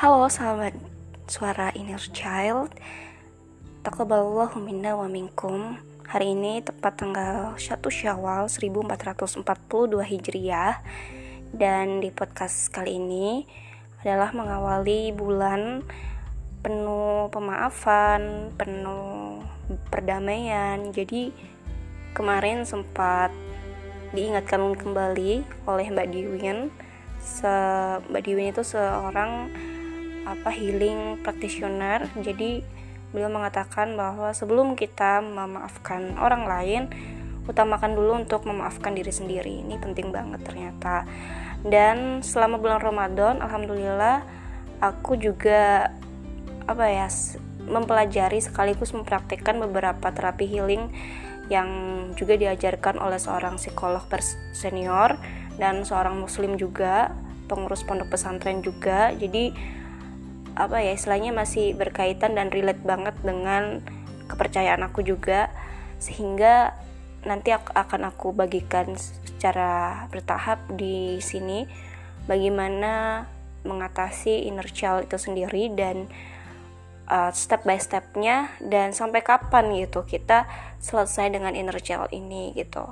Halo sahabat suara inner child, taqabbalallahu minna wa minkum. Hari ini tepat tanggal 1 Syawal 1442 Hijriah, dan di podcast kali ini adalah mengawali bulan penuh pemaafan, penuh perdamaian. Jadi kemarin sempat diingatkan kembali oleh Mbak Dewin. Mbak Dewin itu seorang healing practitioner. Jadi beliau mengatakan bahwa sebelum kita memaafkan orang lain, utamakan dulu untuk memaafkan diri sendiri. Ini penting banget ternyata. Dan selama bulan Ramadan, alhamdulillah aku juga mempelajari sekaligus mempraktikkan beberapa terapi healing yang juga diajarkan oleh seorang psikolog senior dan seorang muslim juga, pengurus pondok pesantren juga. Jadi istilahnya masih berkaitan dan relate banget dengan kepercayaan aku juga, sehingga nanti akan aku bagikan secara bertahap di sini bagaimana mengatasi inner child itu sendiri dan step by stepnya, dan sampai kapan gitu kita selesai dengan inner child ini gitu.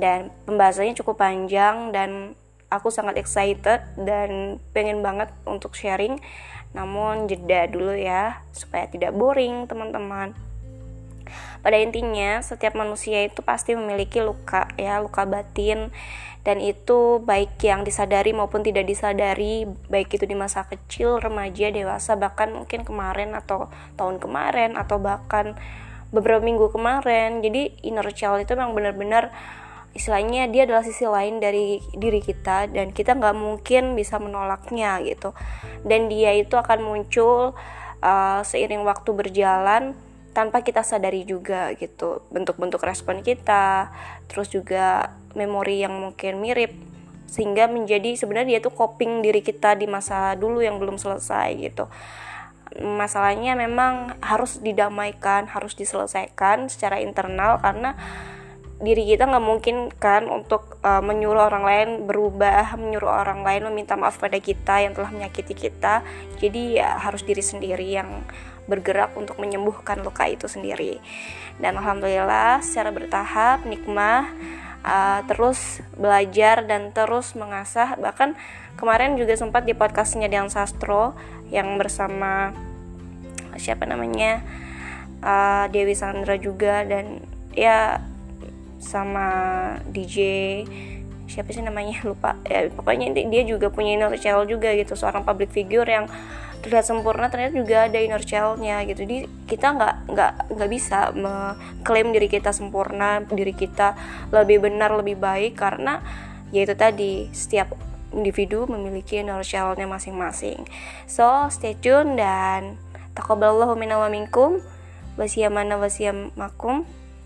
Dan pembahasannya cukup panjang dan aku sangat excited dan pengen banget untuk sharing, namun jeda dulu ya supaya tidak boring teman-teman. Pada intinya setiap manusia itu pasti memiliki luka batin, dan itu baik yang disadari maupun tidak disadari, baik itu di masa kecil, remaja, dewasa, bahkan mungkin kemarin atau tahun kemarin atau bahkan beberapa minggu kemarin. Jadi inner child itu memang benar-benar istilahnya dia adalah sisi lain dari diri kita, dan kita nggak mungkin bisa menolaknya gitu. Dan dia itu akan muncul seiring waktu berjalan tanpa kita sadari juga gitu, bentuk-bentuk respon kita, terus juga memori yang mungkin mirip, sehingga menjadi sebenarnya dia tuh coping diri kita di masa dulu yang belum selesai gitu. Masalahnya memang harus didamaikan, harus diselesaikan secara internal, karena diri kita nggak mungkin kan untuk menyuruh orang lain berubah, menyuruh orang lain meminta maaf pada kita yang telah menyakiti kita. Jadi ya harus diri sendiri yang bergerak untuk menyembuhkan luka itu sendiri. Dan alhamdulillah secara bertahap, nikmah, terus belajar dan terus mengasah. Bahkan kemarin juga sempat di podcastnya dengan Sastro yang bersama Dewi Sandra juga, dan ya sama DJ lupa ya, pokoknya dia juga punya inner child juga gitu, seorang public figure yang terlihat sempurna ternyata juga ada inner child-nya gitu. Jadi kita nggak bisa mengklaim diri kita sempurna, diri kita lebih benar, lebih baik, karena yaitu tadi setiap individu memiliki inner child-nya masing-masing. So stay tune dan taqabbalallahu minna wa minkum.